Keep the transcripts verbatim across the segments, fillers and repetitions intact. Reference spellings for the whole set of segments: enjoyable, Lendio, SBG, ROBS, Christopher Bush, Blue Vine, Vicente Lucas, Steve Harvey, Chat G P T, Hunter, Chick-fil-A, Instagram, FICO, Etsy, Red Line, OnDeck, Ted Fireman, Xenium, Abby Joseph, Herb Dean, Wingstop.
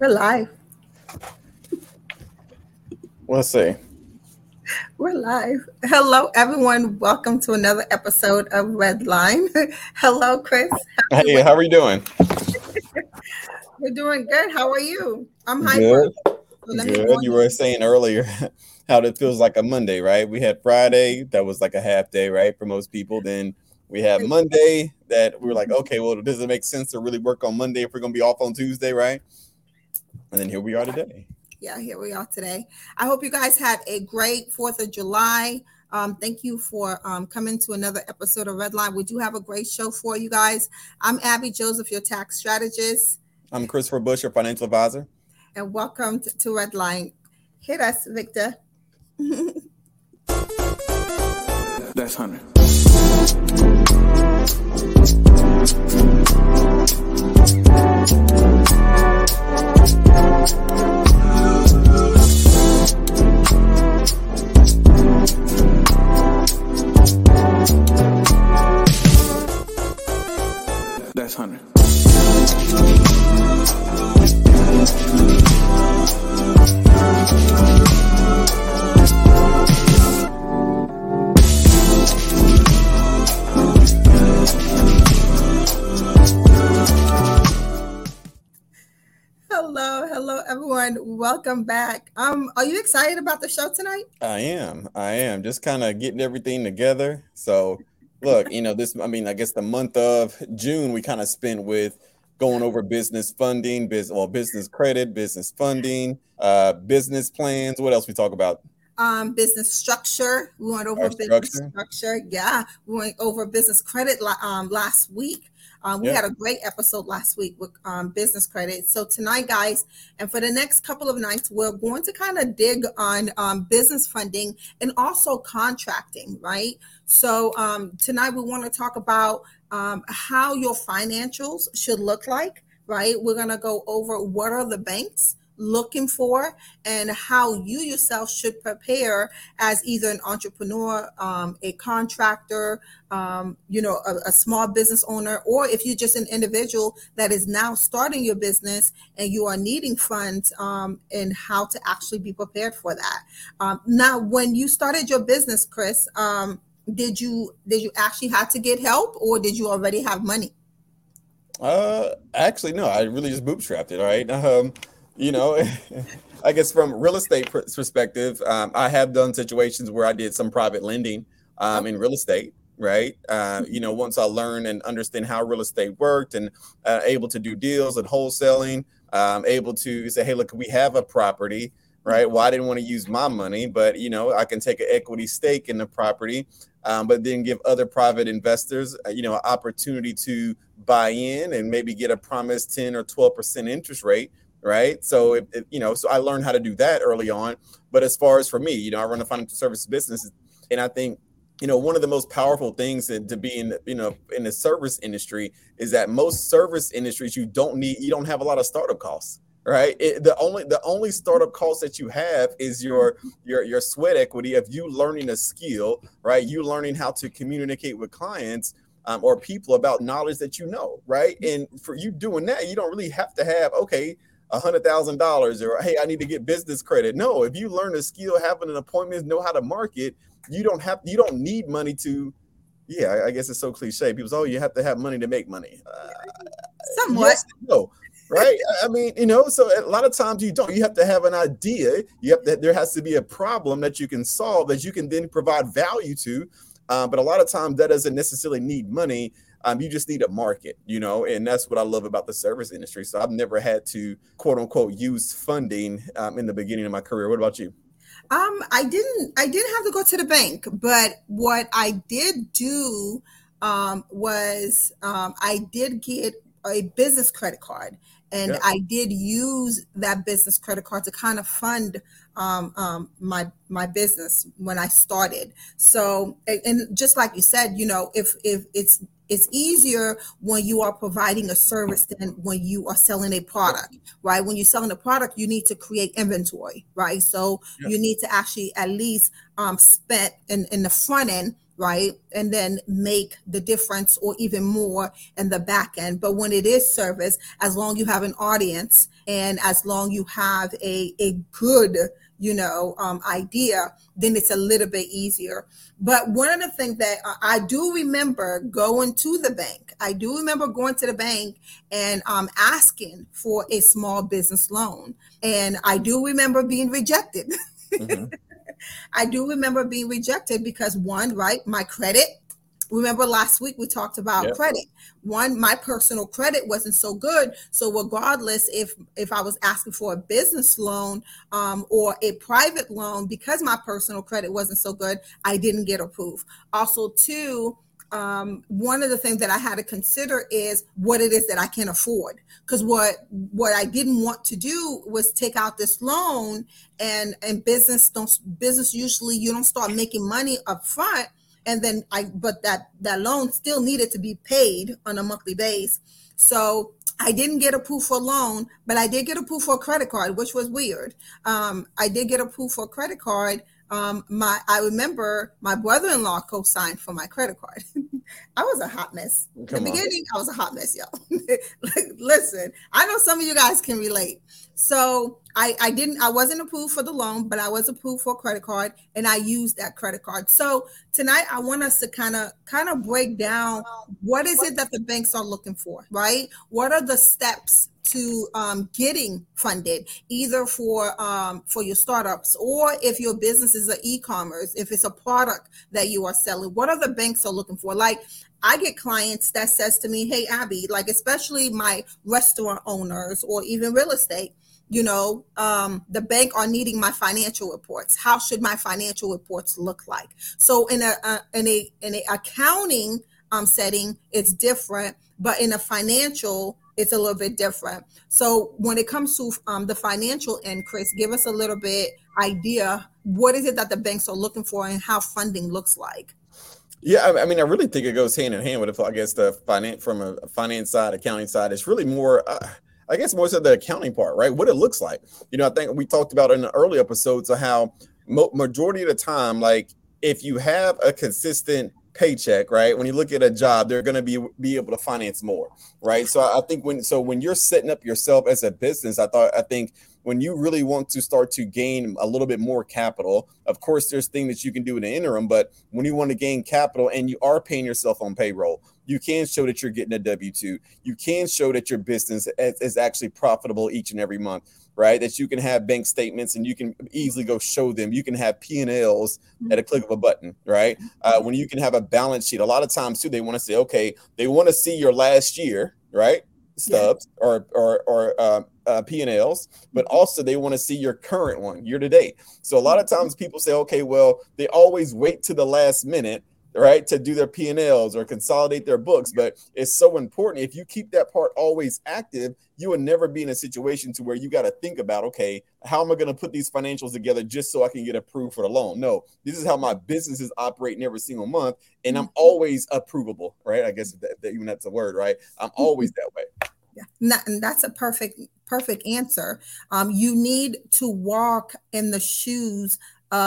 We're live. Let's see. We're live. Hello, everyone. Welcome to another episode of Red Line. Hello, Chris. How hey, you? How are you doing? We're doing good. How are you? I'm hyper. Good. So good. You were saying earlier how it feels like a Monday, right? We had Friday. That was like a half day, right, for most people. Then we had Monday that we were like, okay, well, does it make sense to really work on Monday if we're going to be off on Tuesday, right? And then here we are today. Yeah, here we are today. I hope you guys had a great fourth of July. Um, thank you for um, coming to another episode of Redline. We do have a great show for you guys. I'm Abby Joseph, your tax strategist. I'm Christopher Bush, your financial advisor. And welcome to, to Redline. Hit us, Victor. That's Hunter. That's Hunter. Hello, hello, everyone. Welcome back. Um, are you excited about the show tonight? I am. I am just kind of getting everything together. So, look, you know, this, I mean, I guess the month of June, we kind of spent with going over business funding, business, well, business credit, business funding, uh, business plans. What else we talk about? Um, business structure. We went over Our business structure. structure. Yeah. We went over business credit um, last week. Um, we yep. had a great episode last week with um, business credit. So tonight, guys, and for the next couple of nights, we're going to kind of dig on um, business funding and also contracting, right? So um, tonight we want to talk about um, how your financials should look like, right? We're going to go over what are the banks looking for and how you yourself should prepare as either an entrepreneur, um, a contractor, um, you know, a, a small business owner, or if you're just an individual that is now starting your business and you are needing funds, um, and how to actually be prepared for that. Um, now, when you started your business, Chris, um, did you did you actually have to get help, or did you already have money? Uh, actually, no. I really just bootstrapped it. All right. Um, You know, I guess from real estate perspective, um, I have done situations where I did some private lending um, in real estate, right? Uh, you know, once I learned and understand how real estate worked and uh, able to do deals and wholesaling, um, able to say, hey, look, we have a property, right? Well, I didn't want to use my money, but, you know, I can take an equity stake in the property, um, but then give other private investors, you know, an opportunity to buy in and maybe get a promised ten or twelve percent interest rate. Right. So, it, it, you know, so I learned how to do that early on. But as far as for me, you know, I run a financial services business. And I think, you know, one of the most powerful things that, to be in, you know, in the service industry is that most service industries, you don't need you don't have a lot of startup costs. Right. It, the only the only startup cost that you have is your your your sweat equity of you learning a skill. Right. You learning how to communicate with clients. Um, or people about knowledge that, you know. Right. And for you doing that, you don't really have to have, OK, one hundred thousand dollars or, hey, I need to get business credit. No, if you learn a skill, having an appointment, know how to market, you don't have, you don't need money to, yeah, I guess it's so cliche. People say, oh, you have to have money to make money. Uh, Somewhat. Yes, no, right? I mean, you know, so a lot of times you don't, you have to have an idea. You have to, there has to be a problem that you can solve that you can then provide value to. Uh, but a lot of times that doesn't necessarily need money. Um, you just need a market, you know, and that's what I love about the service industry. So I've never had to, quote unquote, use funding um, in the beginning of my career. What about you? Um, I didn't I didn't have to go to the bank. But what I did do um, was um, I did get a business credit card. And yeah. I did use that business credit card to kind of fund um, um, my my business when I started. So, and just like you said, you know, if if it's it's easier when you are providing a service than when you are selling a product, right? When you're selling a product, you need to create inventory, right? So yeah. you need to actually at least um, spend in, in the front end, right? And then make the difference or even more in the back end. But when it is service, as long as you have an audience and as long as you have a, a good, you know, um, idea, then it's a little bit easier. But one of the things that I do remember going to the bank, I do remember going to the bank and um, asking for a small business loan. And I do remember being rejected. Mm-hmm. I do remember being rejected because one, right, my credit, remember last week we talked about yep. credit. One, my personal credit wasn't so good. So regardless if if I was asking for a business loan um, or a private loan, because my personal credit wasn't so good, I didn't get approved. Also, two, um, one of the things that I had to consider is what it is that I can afford. Because what what I didn't want to do was take out this loan, and and business don't business usually you don't start making money up front. And then I, but that, that loan still needed to be paid on a monthly base. So I didn't get approved for a loan, but I did get approved for a credit card, which was weird. Um, I did get approved for a credit card. Um, my, I remember my brother-in-law co-signed for my credit card. I was a hot mess. In the beginning, I was a hot mess, y'all. Like, listen, I know some of you guys can relate. So I, I didn't, I wasn't approved for the loan, but I was approved for a credit card, and I used that credit card. So tonight, I want us to kind of, kind of break down what is it that the banks are looking for, right? What are the steps to um, getting funded, either for um, for your startups, or if your business is an e-commerce, if it's a product that you are selling, what are the banks are looking for? Like, I get clients that says to me, hey, Abby, like especially my restaurant owners or even real estate, you know, um, the bank are needing my financial reports. How should my financial reports look like? So in a, a in a in a accounting um, setting, it's different, but in a financial, it's a little bit different. So when it comes to um, the financial end, Chris, give us a little bit idea. What is it that the banks are looking for and how funding looks like? Yeah, I mean, I really think it goes hand in hand with, I guess, the finance from a finance side, accounting side. It's really more, uh, I guess, more so the accounting part, right? What it looks like. You know, I think we talked about in the early episodes of how mo- majority of the time, like if you have a consistent paycheck, right? When you look at a job, they're going to be be able to finance more, right? So I think when so when you're setting up yourself as a business, I thought I think when you really want to start to gain a little bit more capital, of course, there's things that you can do in the interim. But when you want to gain capital and you are paying yourself on payroll, you can show that you're getting a W two. You can show that your business is, is actually profitable each and every month, right? That you can have bank statements and you can easily go show them. You can have P and L's at a click of a button, right? Uh, when you can have a balance sheet, a lot of times too, they want to say, okay, they want to see your last year, right? Stubs yeah. or or or uh, uh, P and L's, but also they want to see your current one year to date. So a lot of times people say, okay, well, they always wait to the last minute, right, to do their P and L's or consolidate their books. But it's so important. If you keep that part always active, you will never be in a situation to where you got to think about, okay, how am I going to put these financials together just so I can get approved for the loan? No, this is how my businesses operating every single month. And I'm always approvable, right? I guess that, that even that's a word, right? I'm always that way. Yeah, not, and that's a perfect, perfect answer. Um, you need to walk in the shoes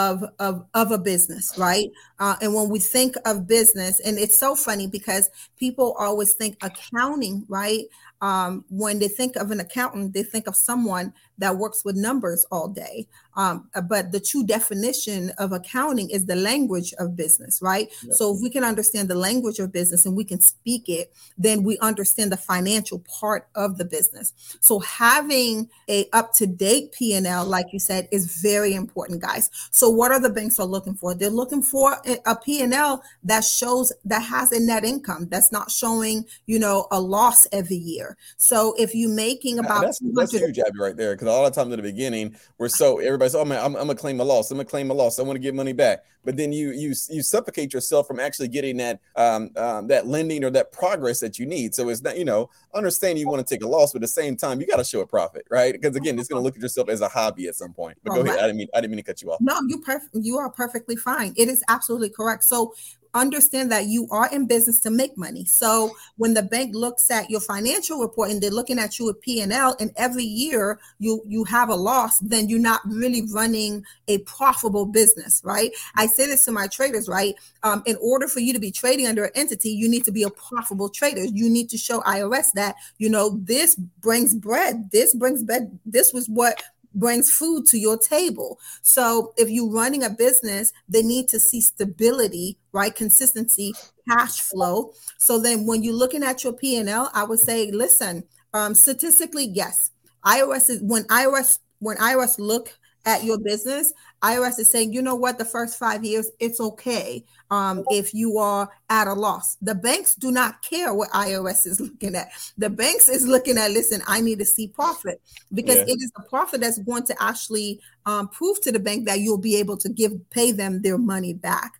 Of, of of a business, right? Uh, and when we think of business, and it's so funny because people always think accounting, right? Um, when they think of an accountant, they think of someone that works with numbers all day. Um, but the true definition of accounting is the language of business, right? Yeah. So if we can understand the language of business and we can speak it, then we understand the financial part of the business. So having a up-to-date P and L, like you said, is very important, guys. So what are the banks are looking for? They're looking for a P and L that shows, that has a net income, that's not showing, you know, a loss every year. So if you're making about that's, that's huge, Abby, right there, because a lot of times at the beginning, we're so everybody's, oh man, I'm, I'm gonna claim a loss, I'm gonna claim a loss, I want to get money back, but then you you you suffocate yourself from actually getting that um, um that lending or that progress that you need. So it's not, you know, understand you want to take a loss, but at the same time you got to show a profit, right? Because again, it's gonna look at yourself as a hobby at some point. But go oh, ahead, I didn't mean I didn't mean to cut you off. No, you perf- you are perfectly fine. It is absolutely correct. So understand that you are in business to make money. So when the bank looks at your financial report and they're looking at you with P and L, and every year you, you have a loss, then you're not really running a profitable business, right? I say this to my traders, right? Um, in order for you to be trading under an entity, you need to be a profitable trader. You need to show I R S that, you know, this brings bread, this brings bread, this was what brings food to your table. So if you're running a business, they need to see stability, right? Consistency, cash flow. So then when you're looking at your P and L, I would say, listen, um, statistically, yes, I R S is when I R S, when I R S look at your business, I R S is saying, you know what, the first five years, it's okay um, if you are at a loss. The banks do not care what I R S is looking at. The banks is looking at, listen, I need to see profit, because yeah. it is the profit that's going to actually um, prove to the bank that you'll be able to give pay them their money back.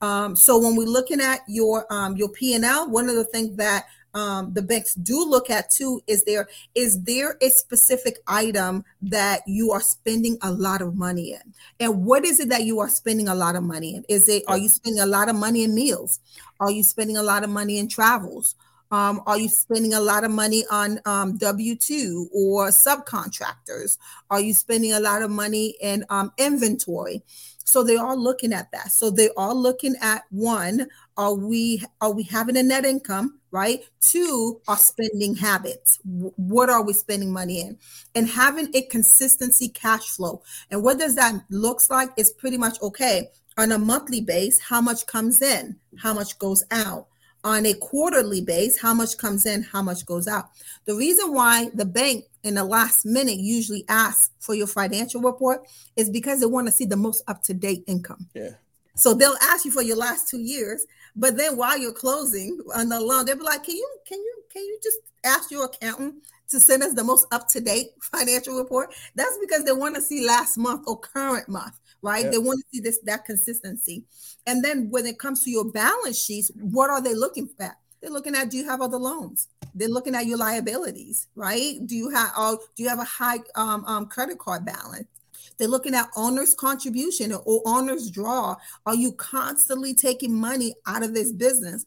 Um, so when we're looking at your um, your P and L, one of the things that Um, the banks do look at too is there is there a specific item that you are spending a lot of money in, and what is it that you are spending a lot of money in? Is it, are you spending a lot of money in meals? Are you spending a lot of money in travels? Um, are you spending a lot of money on um, W two or subcontractors? Are you spending a lot of money in um, inventory? So they are looking at that. So they are looking at, one, are we are we having a net income, right? Two, our spending habits. W- what are we spending money in? And having a consistency cash flow. And what does that looks like is pretty much, okay, on a monthly base, how much comes in, how much goes out. On a quarterly base, how much comes in, how much goes out. The reason why the bank in the last minute usually asks for your financial report is because they want to see the most up-to-date income. Yeah. So they'll ask you for your last two years, but then while you're closing on the loan, they'll be like, can you, can you, can you just ask your accountant to send us the most up-to-date financial report? That's because they want to see last month or current month. Right? Yep. They want to see this, that consistency. And then when it comes to your balance sheets, what are they looking at? They're looking at, do you have other loans? They're looking at your liabilities, right? Do you have, oh, do you have a high um, um, credit card balance? They're looking at owner's contribution or owner's draw. Are you constantly taking money out of this business?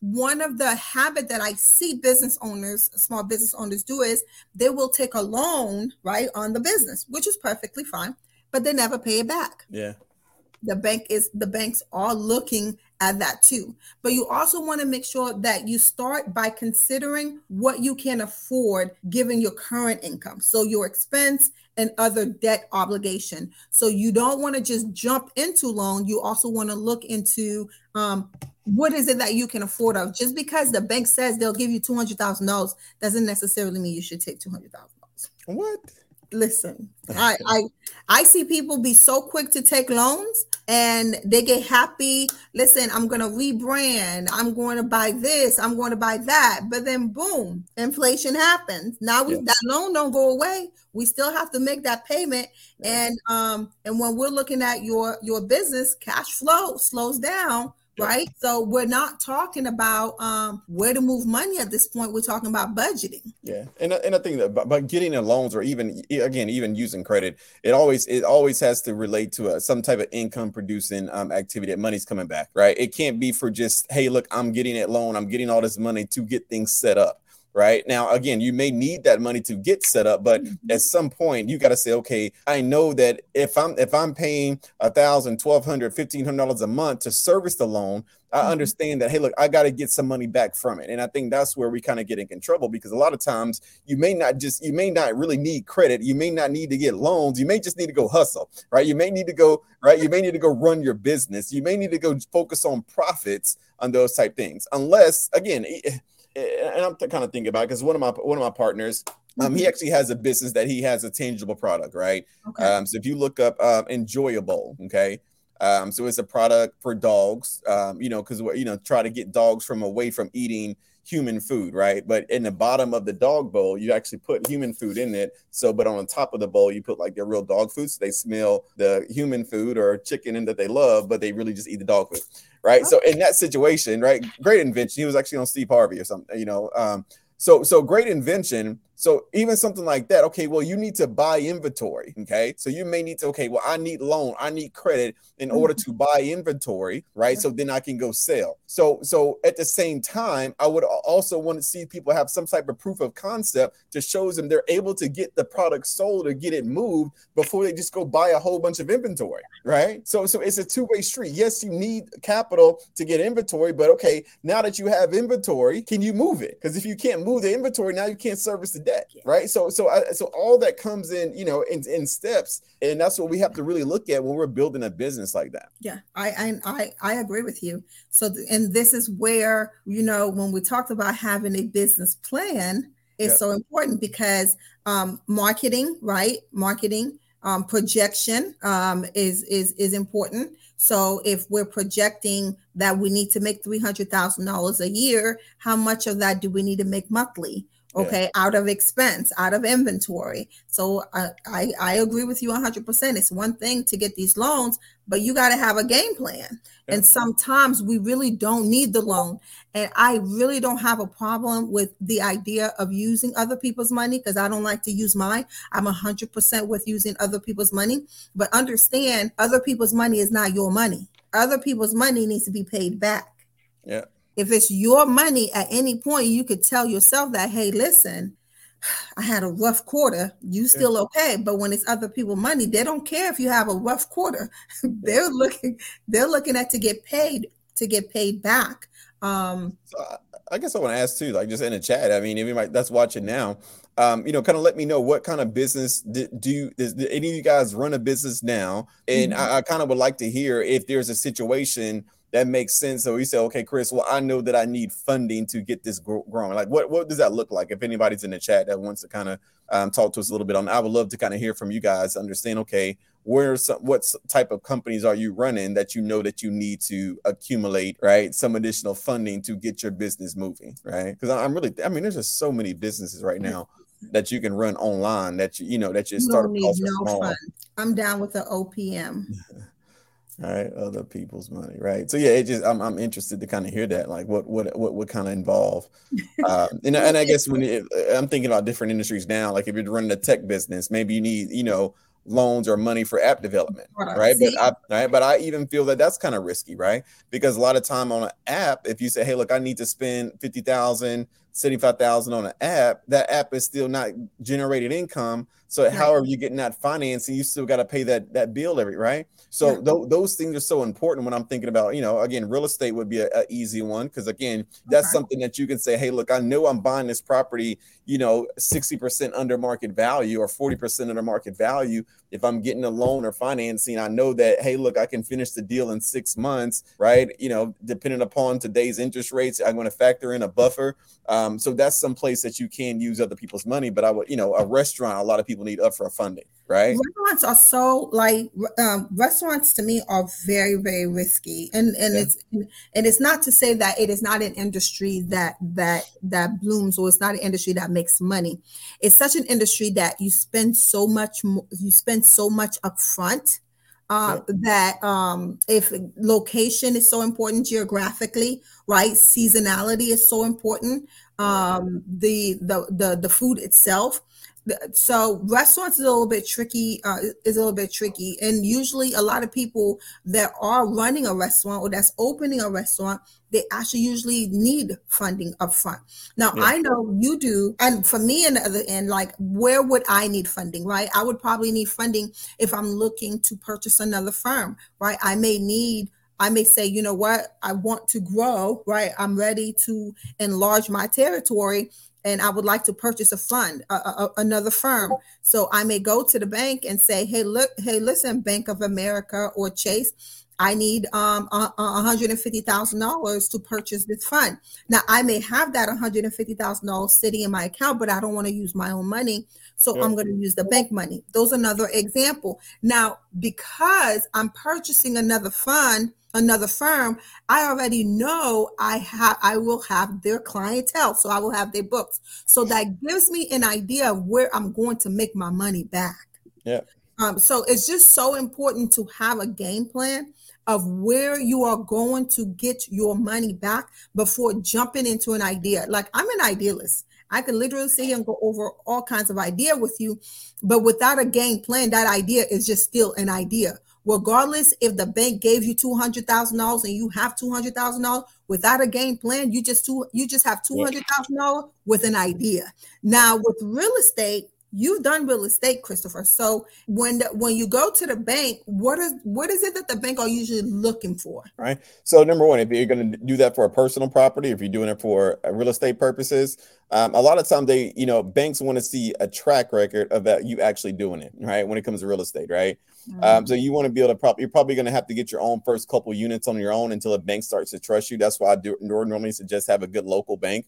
One of the habits that I see business owners, small business owners do is they will take a loan, right, on the business, which is perfectly fine, but they never pay it back. Yeah. The bank is, the banks are looking at that too. But you also want to make sure that you start by considering what you can afford given your current income. So your expense and other debt obligation. So you don't want to just jump into loan. You also want to look into um, what is it that you can afford of. Just because the bank says they'll give you two hundred thousand dollars doesn't necessarily mean you should take two hundred thousand dollars. What? Listen, I, I I see people be so quick to take loans and they get happy. Listen, I'm going to rebrand. I'm going to buy this. I'm going to buy that. But then, boom, inflation happens. Now we, yeah. that loan don't go away. We still have to make that payment. And um and when we're looking at your, your business, cash flow slows down. Right. So we're not talking about um, where to move money at this point. We're talking about budgeting. Yeah. And, and I think that by getting in loans or even, again, even using credit, it always it always has to relate to a, some type of income producing um, activity that money's coming back. Right. It can't be for just, hey, look, I'm getting that loan. I'm getting all this money to get things set up. Right now, again, you may need that money to get set up, but mm-hmm. at some point you got to say, OK, I know that if I'm if I'm paying a thousand, twelve hundred, fifteen hundred dollars a month to service the loan, I mm-hmm. understand that, hey, look, I got to get some money back from it. And I think that's where we kind of get in trouble, because a lot of times you may not just you may not really need credit. You may not need to get loans. You may just need to go hustle. Right. You may need to go. Right. You may need to go run your business. You may need to go focus on profits on those type things, unless, again, it, and I'm kind of thinking about it, because one of my one of my partners, um, he actually has a business that he has a tangible product, right? Okay. Um, so if you look up um, enjoyable, okay, um, so it's a product for dogs, um, you know, because you know try to get dogs from away from eating human food, right? But in the bottom of the dog bowl, you actually put human food in it. So, but on top of the bowl, you put like their real dog food, so they smell the human food or chicken in that they love, but they really just eat the dog food. Right. Okay. So in that situation, right, great invention. He was actually on Steve Harvey or something, you know. Um, so so great invention. So even something like that, okay, well, you need to buy inventory, okay? So you may need to, okay, well, I need loan, I need credit in order to buy inventory, right? So then I can go sell. So so at the same time, I would also want to see people have some type of proof of concept to show them they're able to get the product sold or get it moved before they just go buy a whole bunch of inventory, right? So, so it's a two-way street. Yes, you need capital to get inventory, but okay, now that you have inventory, can you move it? Because if you can't move the inventory, now you can't service the debt, right? So, so, I, so all that comes in, you know, in, in steps, and that's what we have to really look at when we're building a business like that. Yeah, I I I agree with you. So, and this is where, you know, when we talked about having a business plan, it's yeah. so important because um, marketing, right? Marketing um, projection um, is is is important. So if we're projecting that we need to make three hundred thousand dollars a year, how much of that do we need to make monthly? Okay, yeah. Out of expense, out of inventory. So uh, I, I agree with you one hundred percent. It's one thing to get these loans, but you got to have a game plan. Yeah. And sometimes we really don't need the loan. And I really don't have a problem with the idea of using other people's money because I don't like to use mine. I'm one hundred percent with using other people's money. But understand, other people's money is not your money. Other people's money needs to be paid back. Yeah. If it's your money, at any point, you could tell yourself that, hey, listen, I had a rough quarter. You still okay. But when it's other people's money, they don't care if you have a rough quarter. they're looking, they're looking at to get paid, to get paid back. Um, so I, I guess I want to ask too, like just in the chat. I mean, if anybody that's watching now, um, you know, kind of let me know what kind of business do, do you, does any of you guys run a business now? And mm-hmm. I, I kind of would like to hear if there's a situation that makes sense. So you say, okay, Chris, well, I know that I need funding to get this gro- growing. Like, what, what does that look like? If anybody's in the chat that wants to kind of um, talk to us a little bit on, I would love to kind of hear from you guys, understand, okay, where, some, what type of companies are you running that you know that you need to accumulate, right? Some additional funding to get your business moving, right? Because I'm really, I mean, there's just so many businesses right now that you can run online that you, you know, that you, you start. Need no fun. I'm down with the O P M. All right, other people's money, right? So yeah, it just I'm I'm interested to kind of hear that, like what what what what kind of involve, um, and and I guess when it, I'm thinking about different industries now, like if you're running a tech business, maybe you need you know loans or money for app development, right? But I right, but I even feel that that's kind of risky, right? Because a lot of time on an app, if you say, hey, look, I need to spend fifty thousand. seventy-five thousand on an app, that app is still not generated income. So right. However you getting that financing, you still got to pay that, that bill every, right? So yeah. th- those things are so important when I'm thinking about, you know, again, real estate would be a, a easy one. Cause again, that's okay. Something that you can say, hey, look, I know I'm buying this property, you know, sixty percent under market value or forty percent under market value. If I'm getting a loan or financing, I know that, hey, look, I can finish the deal in six months, right? You know, depending upon today's interest rates, I'm going to factor in a buffer. Um, so that's some place that you can use other people's money. But I would, you know, a restaurant, a lot of people need upfront funding, right? Restaurants are so like um, restaurants to me are very, very risky. And and yeah. it's and it's not to say that it is not an industry that that that blooms or it's not an industry that makes money. It's such an industry that you spend so much you spend so much upfront uh, yeah. that um, if location is so important geographically, right? Seasonality is so important. Um, the, the the the food itself. So restaurants is a little bit tricky. Uh, is a little bit tricky, and usually a lot of people that are running a restaurant or that's opening a restaurant, they actually usually need funding upfront. Now yeah. I know you do, and for me, on the other end, like where would I need funding? Right, I would probably need funding if I'm looking to purchase another firm. Right, I may need. I may say, you know what, I want to grow. Right, I'm ready to enlarge my territory. And I would like to purchase a fund, a, a, another firm. So I may go to the bank and say, hey, look, hey, listen, Bank of America or Chase, I need um, one hundred fifty thousand dollars to purchase this fund. Now, I may have that one hundred fifty thousand dollars sitting in my account, but I don't want to use my own money. So yeah. I'm going to use the bank money. Those are another example. Now, because I'm purchasing another fund, another firm, I already know I have, I will have their clientele. So I will have their books. So that gives me an idea of where I'm going to make my money back. Yeah. Um, so it's just so important to have a game plan of where you are going to get your money back before jumping into an idea. Like I'm an idealist. I could literally sit here and go over all kinds of idea with you, but without a game plan, that idea is just still an idea. Regardless if the bank gave you two hundred thousand dollars and you have two hundred thousand dollars, without a game plan, you just two, you just have two hundred thousand dollars with an idea. Now, with real estate, you've done real estate, Christopher. So when the, when you go to the bank, what is what is it that the bank are usually looking for? Right. So number one, if you're going to do that for a personal property, if you're doing it for real estate purposes, um, a lot of times they, you know, banks want to see a track record of that you actually doing it, right? When it comes to real estate, right? Mm-hmm. Um, so you want to be able to probably, you're probably going to have to get your own first couple units on your own until a bank starts to trust you. That's why I do normally suggest have a good local bank.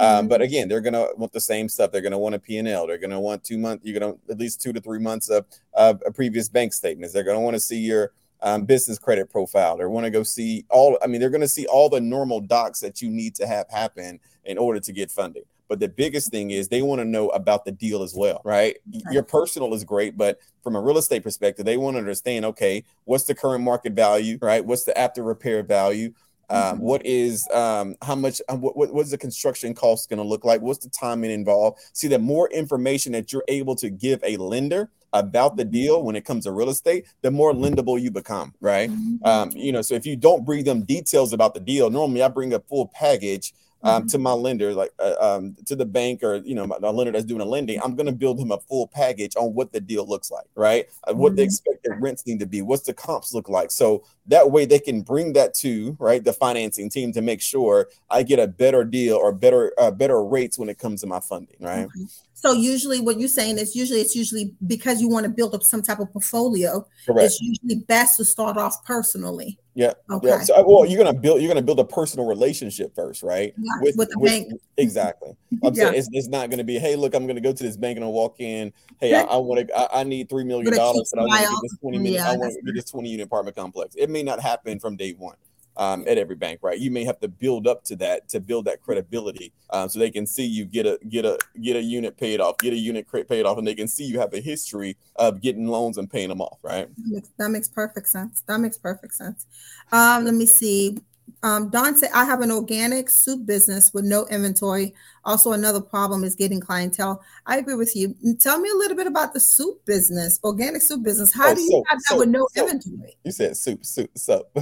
Mm-hmm. Um, but again, they're going to want the same stuff. They're going to want a P and L. They're going to want two months. You're going to at least two to three months of, of a previous bank statements. They're going to want to see your um, business credit profile. They want to go see all. I mean, they're going to see all the normal docs that you need to have happen in order to get funding. But the biggest thing is they want to know about the deal as well, right? Your personal is great, but from a real estate perspective, they want to understand, okay, what's the current market value, right? What's the after repair value? Um, what is um, how much what, what is the construction cost going to look like? What's the timing involved? See, the more information that you're able to give a lender about the deal when it comes to real estate, the more lendable you become. Right. Um, you know, so if you don't bring them details about the deal, normally I bring a full package um, mm-hmm. to my lender, like uh, um, to the bank or, you know, my, my lender that's doing a lending. I'm going to build him a full package on what the deal looks like. Right. Uh, what mm-hmm. the expected rents need to be. What's the comps look like? So that way they can bring that to right the financing team to make sure I get a better deal or better uh, better rates when it comes to my funding. Right. Okay. So usually what you're saying is usually it's usually because you want to build up some type of portfolio. Correct. It's usually best to start off personally. Yeah. Okay. Yeah. So, well, you're gonna build you're gonna build a personal relationship first, right? Yeah, with, with the with, bank. Exactly. I'm yeah. saying it's, it's not gonna be, hey, look, I'm gonna go to this bank and I'll walk in. Hey, I, I want to. I, I need three million dollars, but I want to get this twenty minute. Yeah, I want to get this twenty unit apartment complex. It may not happen from day one. Um, at every bank, right? You may have to build up to that to build that credibility, um, so they can see you get a get a get a unit paid off, get a unit paid off, and they can see you have a history of getting loans and paying them off, right? That makes, that makes perfect sense. That makes perfect sense. Um, let me see. Um, Don said, I have an organic soup business with no inventory. Also, another problem is getting clientele. I agree with you. Tell me a little bit about the soup business, organic soup business. How oh, do you soap, have that soap, with no soap. inventory? You said soup, soup, soap.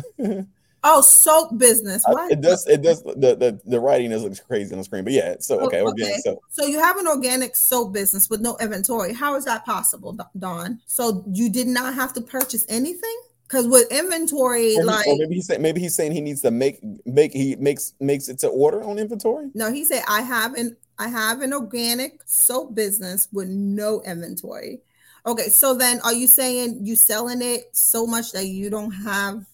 Oh, soap business. Uh, it does. It does. The, the, the writing does look crazy on the screen, but yeah. So okay, okay. Organic soap. So you have an organic soap business with no inventory. How is that possible, Don? So you did not have to purchase anything because with inventory, or like he, or maybe he's saying maybe he's saying he needs to make make he makes makes it to order on inventory. No, he said I have an I have an organic soap business with no inventory. Okay, so then are you saying you selling it so much that you don't have?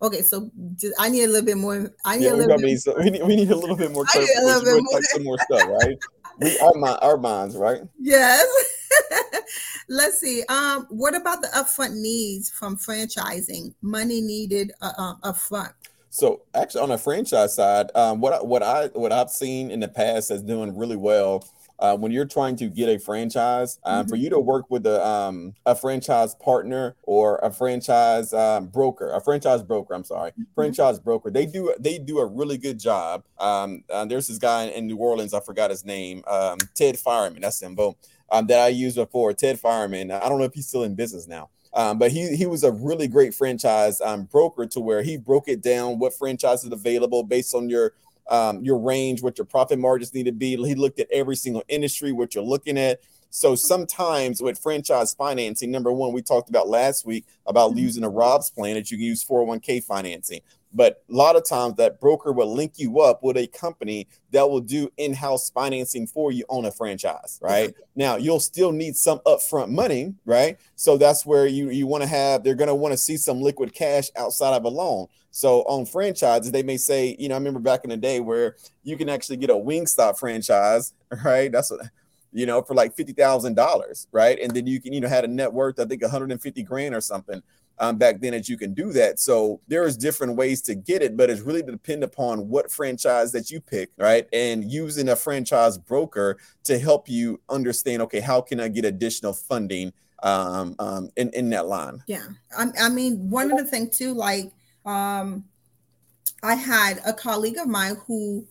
Okay, so just, I need a little bit more. I need yeah, a little bit. Need some, we, need, we need a little bit more. I need a little bit more. Like some more stuff, right? We are my our minds, right? Yes. Let's see. Um, what about the upfront needs from franchising? Money needed uh, uh, upfront. So actually, on a franchise side, um, what I, what I what I've seen in the past that's doing really well. Uh, when you're trying to get a franchise, um, mm-hmm. for you to work with a um, a franchise partner or a franchise um, broker, a franchise broker, I'm sorry, mm-hmm. franchise broker, they do they do a really good job. Um, uh, there's this guy in, in New Orleans, I forgot his name, um, Ted Fireman, that's him, boom, um, that I used before, Ted Fireman. I don't know if he's still in business now. Um, but he he was a really great franchise um, broker to where he broke it down, what franchise is available based on your Um, your range, what your profit margins need to be. He looked at every single industry, what you're looking at. So sometimes with franchise financing, number one, we talked about last week about mm-hmm. using a ROBS plan that you can use four oh one k financing. But a lot of times that broker will link you up with a company that will do in-house financing for you on a franchise, right? Mm-hmm. Now, you'll still need some upfront money, right? So that's where you, you want to have, they're going to want to see some liquid cash outside of a loan. So on franchises, they may say, you know, I remember back in the day where you can actually get a Wingstop franchise, right? That's what... you know, for like fifty thousand dollars, right? And then you can, you know, had a net worth, I think one hundred fifty grand or something um, back then that you can do that. So there's different ways to get it, but it's really depend upon what franchise that you pick, right? And using a franchise broker to help you understand, okay, how can I get additional funding um, um, in, in that line? Yeah. I, I mean, one other thing too, like um, I had a colleague of mine who,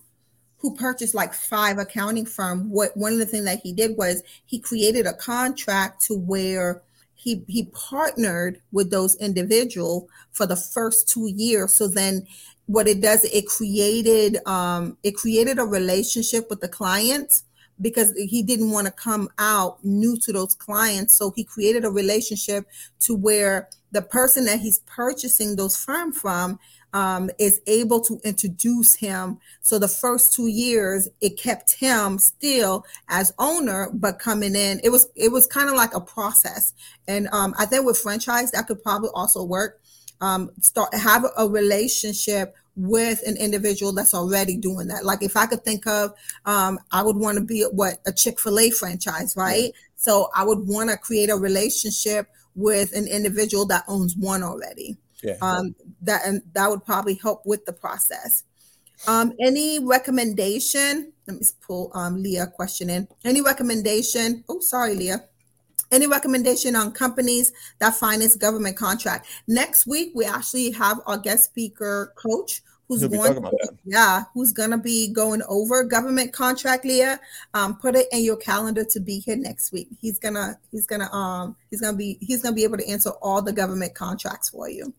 who purchased like five accounting firms, what one of the things that he did was he created a contract to where he he partnered with those individuals for the first two years. So then what it does, it created um, it created a relationship with the clients, because he didn't want to come out new to those clients. So he created a relationship to where the person that he's purchasing those firm from um, is able to introduce him. So the first two years, it kept him still as owner, but coming in, it was it was kind of like a process. And um, I think with franchise, that could probably also work. Um, start have a relationship with an individual that's already doing that. Like if I could think of, um, I would want to be what a Chick-fil-A franchise, right? Mm-hmm. So I would want to create a relationship with an individual that owns one already. Yeah. Um, that and that would probably help with the process. Um, any recommendation? Let me pull um, Leah question in. Any recommendation? Oh, sorry, Leah. Any recommendation on companies that finance government contract? Next week, we actually have our guest speaker, Coach, who's He'll going to, yeah, who's going to be going over government contract, Leah. Um, put it in your calendar to be here next week. He's gonna, he's gonna, um, he's gonna be, he's gonna be able to answer all the government contracts for you.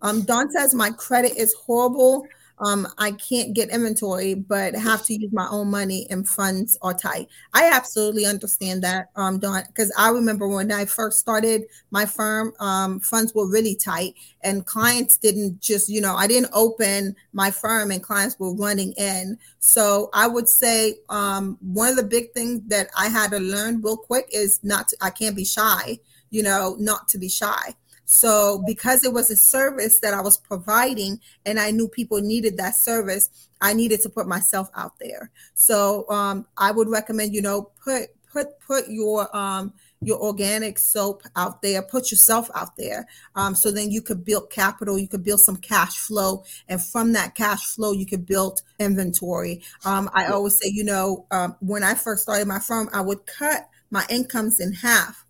Um, Don says my credit is horrible. Um, I can't get inventory, but have to use my own money and funds are tight. I absolutely understand that, um, Dawn, because I remember when I first started my firm, um, funds were really tight and clients didn't just, you know, I didn't open my firm and clients were running in. So I would say um, one of the big things that I had to learn real quick is not to, I can't be shy, you know, not to be shy. So because it was a service that I was providing and I knew people needed that service, I needed to put myself out there. So um, I would recommend, you know, put put put your um, your organic soap out there, put yourself out there. Um, so then you could build capital, you could build some cash flow. And from that cash flow, you could build inventory. Um, I always say, you know, um, when I first started my firm, I would cut my incomes in half.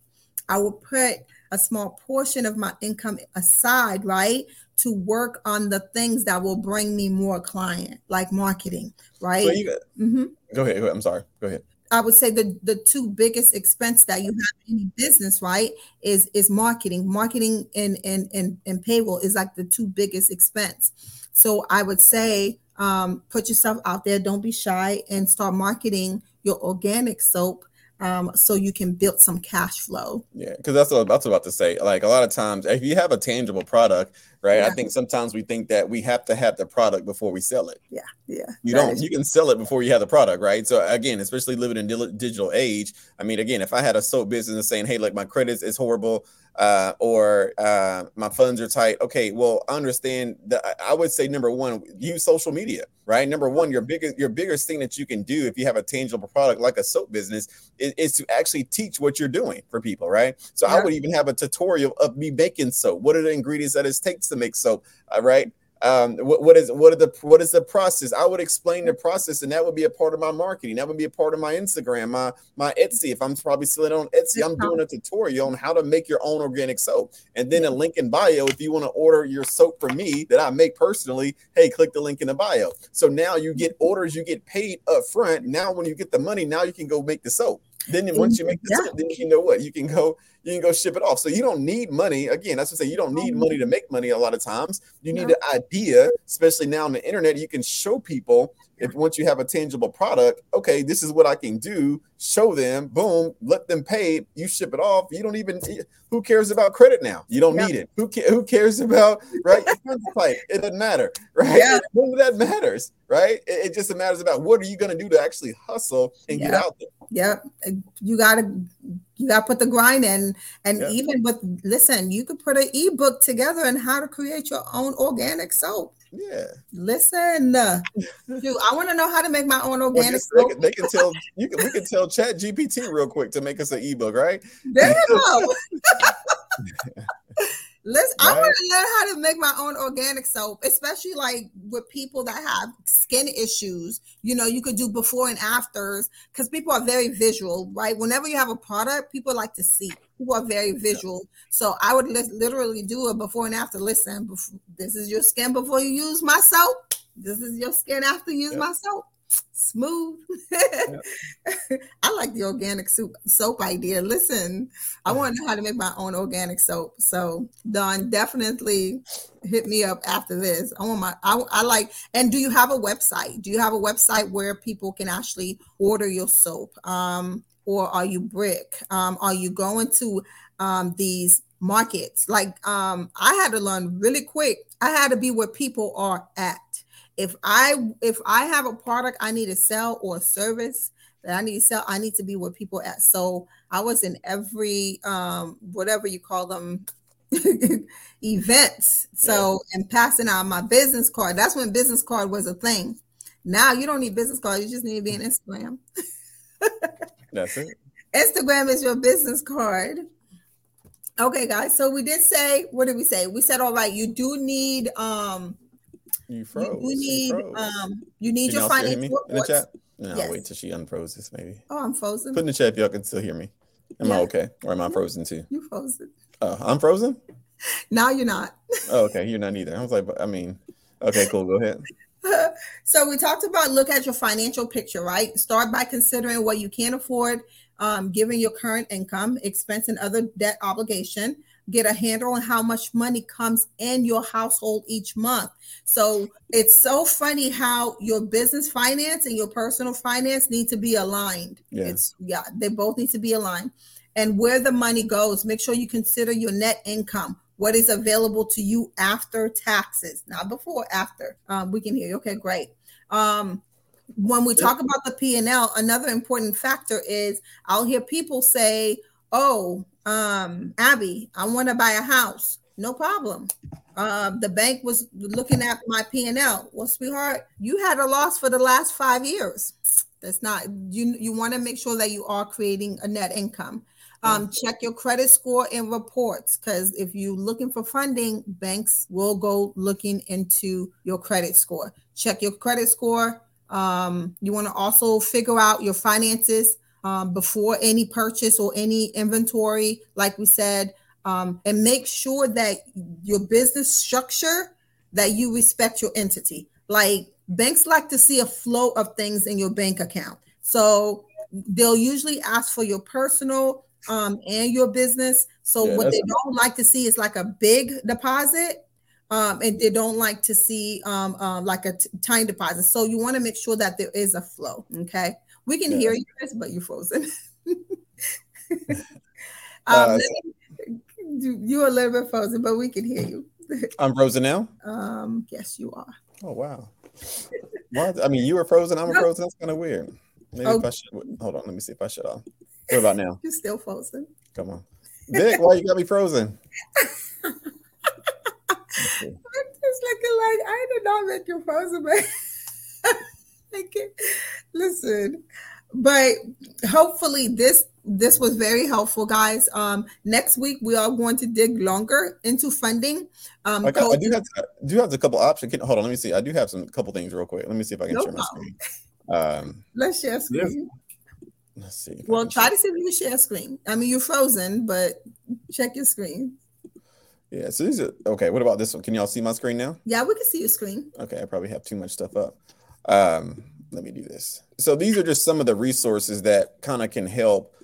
I would put a small portion of my income aside, right, to work on the things that will bring me more client, like marketing, right? So you, mm-hmm. Go ahead, go ahead. I'm sorry. Go ahead. I would say the, the two biggest expense that you have in any business, right, is is marketing. Marketing and, and, and, and payroll is like the two biggest expense. So I would say um, put yourself out there. Don't be shy and start marketing your organic soap. Um, so you can build some cash flow. Yeah, because that's what I was about to say. Like a lot of times, if you have a tangible product, right? Yeah. I think sometimes we think that we have to have the product before we sell it. Yeah, yeah. You don't. Is- you can sell it before you have the product, right? So again, especially living in di- digital age. I mean, again, if I had a soap business and saying, "Hey, like my credits is horrible," uh, or uh, "My funds are tight," okay, well, I understand that. I would say number one, use social media, right? Number one, your biggest your biggest thing that you can do if you have a tangible product like a soap business is, is to actually teach what you're doing for people, right? So yeah. I would even have a tutorial of me making soap. What are the ingredients that it takes to make soap, all right? Um, what, what is what are the what is the process? I would explain the process, and that would be a part of my marketing. That would be a part of my Instagram, my my Etsy. If I'm probably selling on Etsy, I'm doing a tutorial on how to make your own organic soap. And then a link in bio, if you want to order your soap from me that I make personally, hey, click the link in the bio. So now you get orders, you get paid up front. Now when you get the money, now you can go make the soap. Then once you make this, yeah. then you know what you can go, you can go ship it off. So you don't need money. Again, that's what I say. You don't need money to make money. A lot of times you need yeah. an idea, especially now on the internet. You can show people if once you have a tangible product, okay, this is what I can do. Show them, boom, let them pay. You ship it off. You don't even, who cares about credit now? You don't yeah. need it. Who, ca- who cares about, right? It doesn't matter, right? Yeah. None of that matters, right? It, it just matters about what are you going to do to actually hustle and yeah. get out there. Yep. You got to, you got to put the grind in. And yeah. even with, listen, you could put an ebook together on how to create your own organic soap. Yeah. Listen, uh, dude, I want to know how to make my own organic soap. They can tell you can, we can tell Chat G P T real quick to make us an ebook, right? There you go. Listen, right. I want to learn how to make my own organic soap, especially like with people that have skin issues. You know, you could do before and afters because people are very visual, right? Whenever you have a product, people like to see. People are very visual. So I would li- literally do a before and after. Listen, before, this is your skin before you use my soap. This is your skin after you use yep. my soap. smooth. Yep. I like the organic soup soap idea. Listen, I want to know how to make my own organic soap. So Don, definitely hit me up after this. I want my, I, I like, and do you have a website? Do you have a website where people can actually order your soap? Um, or are you brick? Um, are you going to um, these markets? Like um, I had to learn really quick. I had to be where people are at. If I if I have a product I need to sell or a service that I need to sell, I need to be where people are at. So I was in every, um, whatever you call them, events. So, yeah. And passing out my business card. That's when business card was a thing. Now you don't need business card. You just need to be on Instagram. That's it. Instagram is your business card. Okay, guys. So we did say, what did we say? We said, all right, you do need... Um, You froze. You, you need, froze. Um, you need you your financial reports. In the chat? No, yes. I'll wait till she unfroze maybe. Oh, I'm frozen. Put in the chat if y'all can still hear me. Am yeah. I okay? Or am I frozen too? You frozen. Oh, uh, I'm frozen? No, you're not. Oh, okay. You're not either. I was like, I mean, okay, cool. Go ahead. So we talked about look at your financial picture, right? Start by considering what you can afford, um, given your current income, expense, and other debt obligation. Get a handle on how much money comes in your household each month. So it's so funny how your business finance and your personal finance need to be aligned. Yeah. It's yeah, they both need to be aligned. And where the money goes, make sure you consider your net income. What is available to you after taxes? Not before, after. Um, we can hear you. Okay, great. Um, when we talk about the P and L, another important factor is I'll hear people say, oh, Um, Abby, I want to buy a house. No problem. Uh, the bank was looking at my P and L. Well, sweetheart, you had a loss for the last five years. That's not, you, you want to make sure that you are creating a net income. Um, check your credit score and reports, because if you're looking for funding, banks will go looking into your credit score. Check your credit score. Um, you want to also figure out your finances. Um, before any purchase or any inventory, like we said, um, and make sure that your business structure, that you respect your entity. Like banks like to see a flow of things in your bank account. So they'll usually ask for your personal um, and your business. So yeah, what they don't like to see is like a big deposit. Um, and they don't like to see um, uh, like a t- tiny deposit. So you want to make sure that there is a flow. Okay. We can yeah. hear you, Chris, but you're frozen. um, uh, you're a little bit frozen, but we can hear you. I'm frozen now? Um, yes, you are. Oh, wow. What? I mean, you were frozen, I'm no. frozen. That's kind of weird. Maybe okay. if I should. Hold on, let me see if I shut off. What about now? You're still frozen. Come on. Vic, why you got me frozen? I'm just looking like, I did not make you frozen, but... Listen, but hopefully this this was very helpful, guys. Um, next week we are going to dig longer into funding. Um, I, got, I do have to, I do have a couple options. Can, hold on, let me see. I do have some couple things real quick. Let me see if I can no share problem. my screen. Um, Let's share screen. Yeah. Let's see. Well, try share. to see if you can share screen. I mean, you're frozen, but check your screen. Yeah. So these are okay. What about this one? Can y'all see my screen now? Yeah, we can see your screen. Okay, I probably have too much stuff up. Um, let me do this. So these are just some of the resources that kind of can help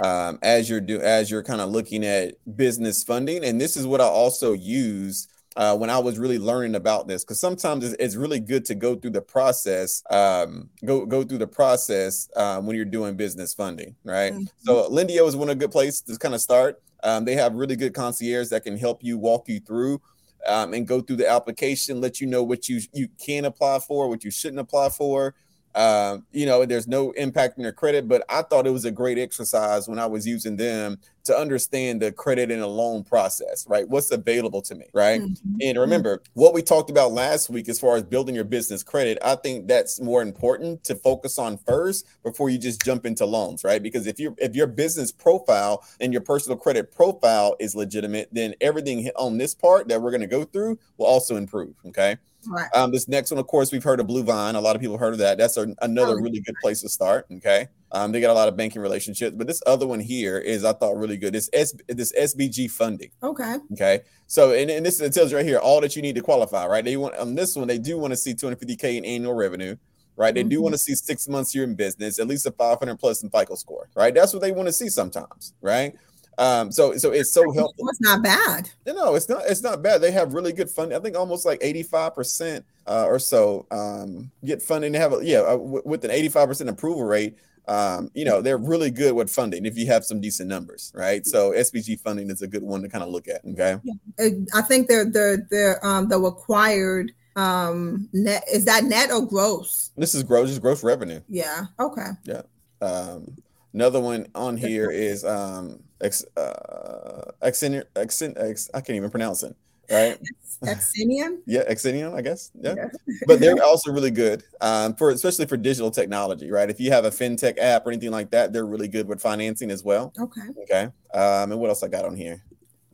um, as you're do as you're kind of looking at business funding. And this is what I also use uh, when I was really learning about this, because sometimes it's, it's really good to go through the process, um, go go through the process um, when you're doing business funding, right? Mm-hmm. So Lendio is one a good place to kind of start. Um, they have really good concierges that can help you walk you through. Um, and go through the application, let you know what you you can apply for, what you shouldn't apply for. Uh, you know, there's no impact on your credit, but I thought it was a great exercise when I was using them to understand the credit and a loan process, right? What's available to me, right? Mm-hmm. And remember, what we talked about last week as far as building your business credit, I think that's more important to focus on first before you just jump into loans, right? Because if, you're, if your business profile and your personal credit profile is legitimate, then everything on this part that we're going to go through will also improve, okay? Right. Um, this next one, of course, we've heard of Blue Vine. A lot of people heard of that. That's a, another really good place to start. OK, um, they got a lot of banking relationships. But this other one here is, I thought, really good. It's S- this S B G funding. OK. OK. So and, and this it tells you right here all that you need to qualify. Right. They want on this one. They do want to see two hundred fifty K in annual revenue. right? They mm-hmm. do want to see six months you're in business, at least a five hundred plus in FICO score, right? That's what they want to see sometimes, right? Um, so, so it's so helpful. It's not bad. No, it's not. It's not bad. They have really good funding. I think almost like eighty-five percent uh, or so um, get funding. They have a, yeah, a, w- with an eighty-five percent approval rate. Um, you know, they're really good with funding if you have some decent numbers, right? So S B G funding is a good one to kind of look at. Okay, yeah. I think they're they're they're um, the required um, net is that net or gross? This is gross, just gross revenue. Yeah. Okay. Yeah. Um, another one on here is um, ex, uh, Xenium, Xenium, I can't even pronounce it. Right. Xenium. Yeah, Xenium, I guess. Yeah. yeah. But they're also really good um, for, especially for digital technology, right? If you have a fintech app or anything like that, they're really good with financing as well. Okay. Okay. Um, and what else I got on here?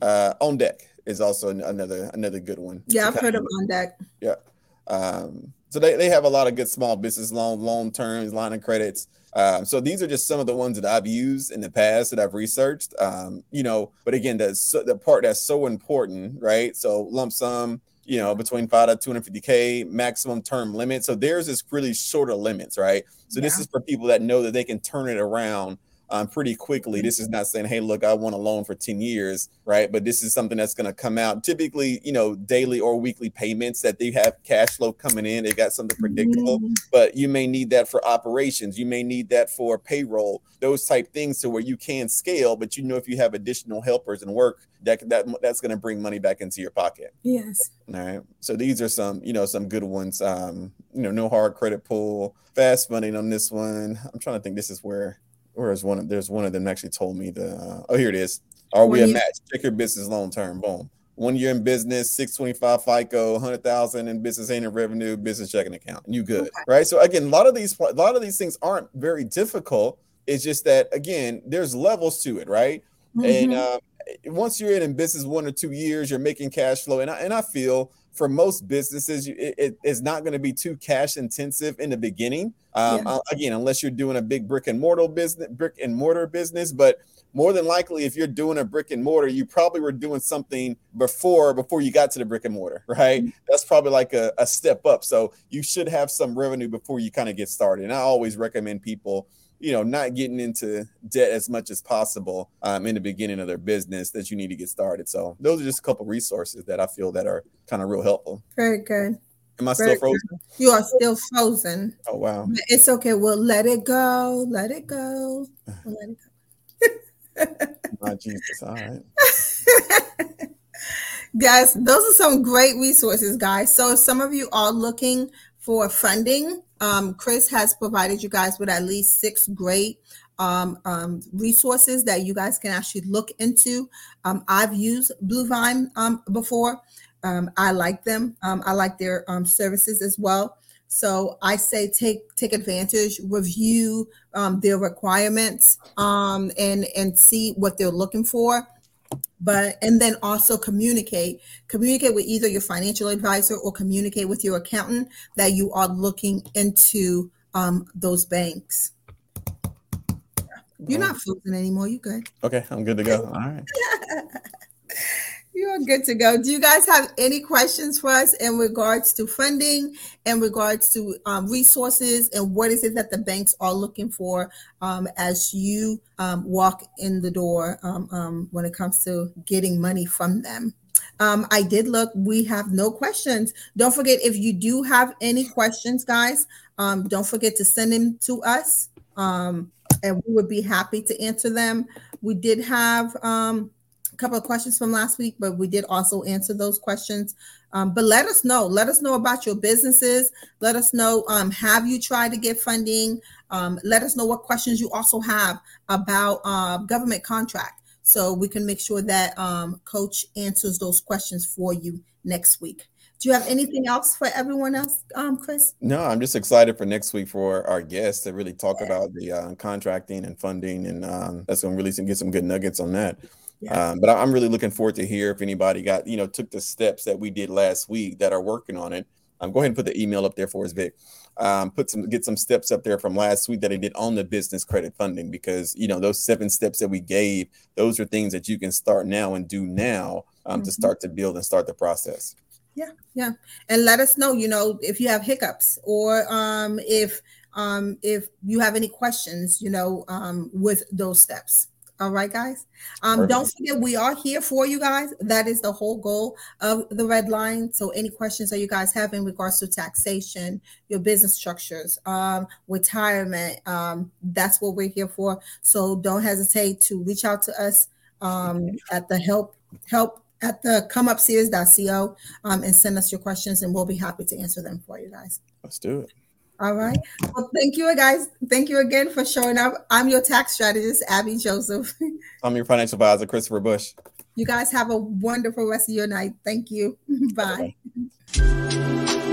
Uh, OnDeck is also another another good one. Yeah, I've heard of OnDeck. Yeah. Um, so they, they have a lot of good small business loan, long terms, line of credits. Um, so these are just some of the ones that I've used in the past that I've researched, um, you know, but again, the, the part that's so important, right? So lump sum, you know, between five to two hundred fifty K, maximum term limit. So theirs is really shorter limits, right? So yeah. This is for people that know that they can turn it around um, pretty quickly. This is not saying, hey, look, I want a loan for ten years, right? But this is something that's going to come out typically, you know, daily or weekly payments that they have cash flow coming in. They got something predictable, mm-hmm. but you may need that for operations. You may need that for payroll, those type things to where you can scale, but you know, if you have additional helpers and work that, that that's going to bring money back into your pocket. Yes. All right. So these are some, you know, some good ones, um, you know, no hard credit pull, fast funding on this one. I'm trying to think this is where. Or is one of there's one of them actually told me the uh, oh here it is. Are we a match? Check your business long term. Boom. One year in business, six twenty-five FICO, one hundred thousand in business annual revenue, business checking account. You good, okay. Right? So again, a lot of these a lot of these things aren't very difficult. It's just that again, there's levels to it, right? Mm-hmm. And um, once you're in, in business one or two years, you're making cash flow, and I, and I feel. For most businesses, it, it, it's not going to be too cash intensive in the beginning. Um, yeah. Again, unless you're doing a big brick and mortar business, brick and mortar business. But more than likely, if you're doing a brick and mortar, you probably were doing something before before you got to the brick and mortar, right? Mm-hmm. That's probably like a, a step up. So you should have some revenue before you kind of get started. And I always recommend people, you know, not getting into debt as much as possible um, in the beginning of their business that you need to get started. So those are just a couple resources that I feel that are kind of real helpful. Very good. Am I Very still frozen? Good. You are still frozen. Oh, wow. It's okay. We'll let it go. Let it go. We'll let it go. My Jesus. All right. Guys, those are some great resources, guys. So if some of you are looking for funding, Um, Chris has provided you guys with at least six great um, um, resources that you guys can actually look into. Um, I've used Blue Vine um, before. Um, I like them. Um, I like their um, services as well. So I say take take advantage, review um, their requirements, um, and and see what they're looking for. But and then also communicate, communicate with either your financial advisor or communicate with your accountant that you are looking into um, those banks. You're not frozen anymore. You good? Okay, I'm good to go. All right. You are good to go. Do you guys have any questions for us in regards to funding, in regards to um, resources, and what is it that the banks are looking for um, as you um, walk in the door um, um, when it comes to getting money from them? Um, I did look. We have no questions. Don't forget, if you do have any questions, guys, um, don't forget to send them to us, um, and we would be happy to answer them. We did have... Um, couple of questions from last week, but we did also answer those questions. Um, but let us know. Let us know about your businesses. Let us know, um, have you tried to get funding? Um, let us know what questions you also have about uh, government contract, so we can make sure that um, Coach answers those questions for you next week. Do you have anything else for everyone else, um, Chris? No, I'm just excited for next week for our guests to really talk yeah. about the uh, contracting and funding, and um, that's going to really get some good nuggets on that. Yeah. Um, but I'm really looking forward to hear if anybody got, you know, took the steps that we did last week that are working on it. Um, go ahead and put the email up there for us, Vic. Um, put some, get some steps up there from last week that I did on the business credit funding, because, you know, those seven steps that we gave, those are things that you can start now and do now um, mm-hmm. to start to build and start the process. Yeah, yeah. And let us know, you know, if you have hiccups or um, if um, if you have any questions, you know, um, with those steps. All right, guys. Um, don't forget, we are here for you guys. That is the whole goal of the Red Line. So any questions that you guys have in regards to taxation, your business structures, um, retirement, um, that's what we're here for. So don't hesitate to reach out to us um, at the help help at the come up series dot co um, and send us your questions, and we'll be happy to answer them for you guys. Let's do it. All right. Well, thank you, guys. Thank you again for showing up. I'm your tax strategist, Abby Joseph. I'm your financial advisor, Christopher Bush. You guys have a wonderful rest of your night. Thank you. Bye. Bye.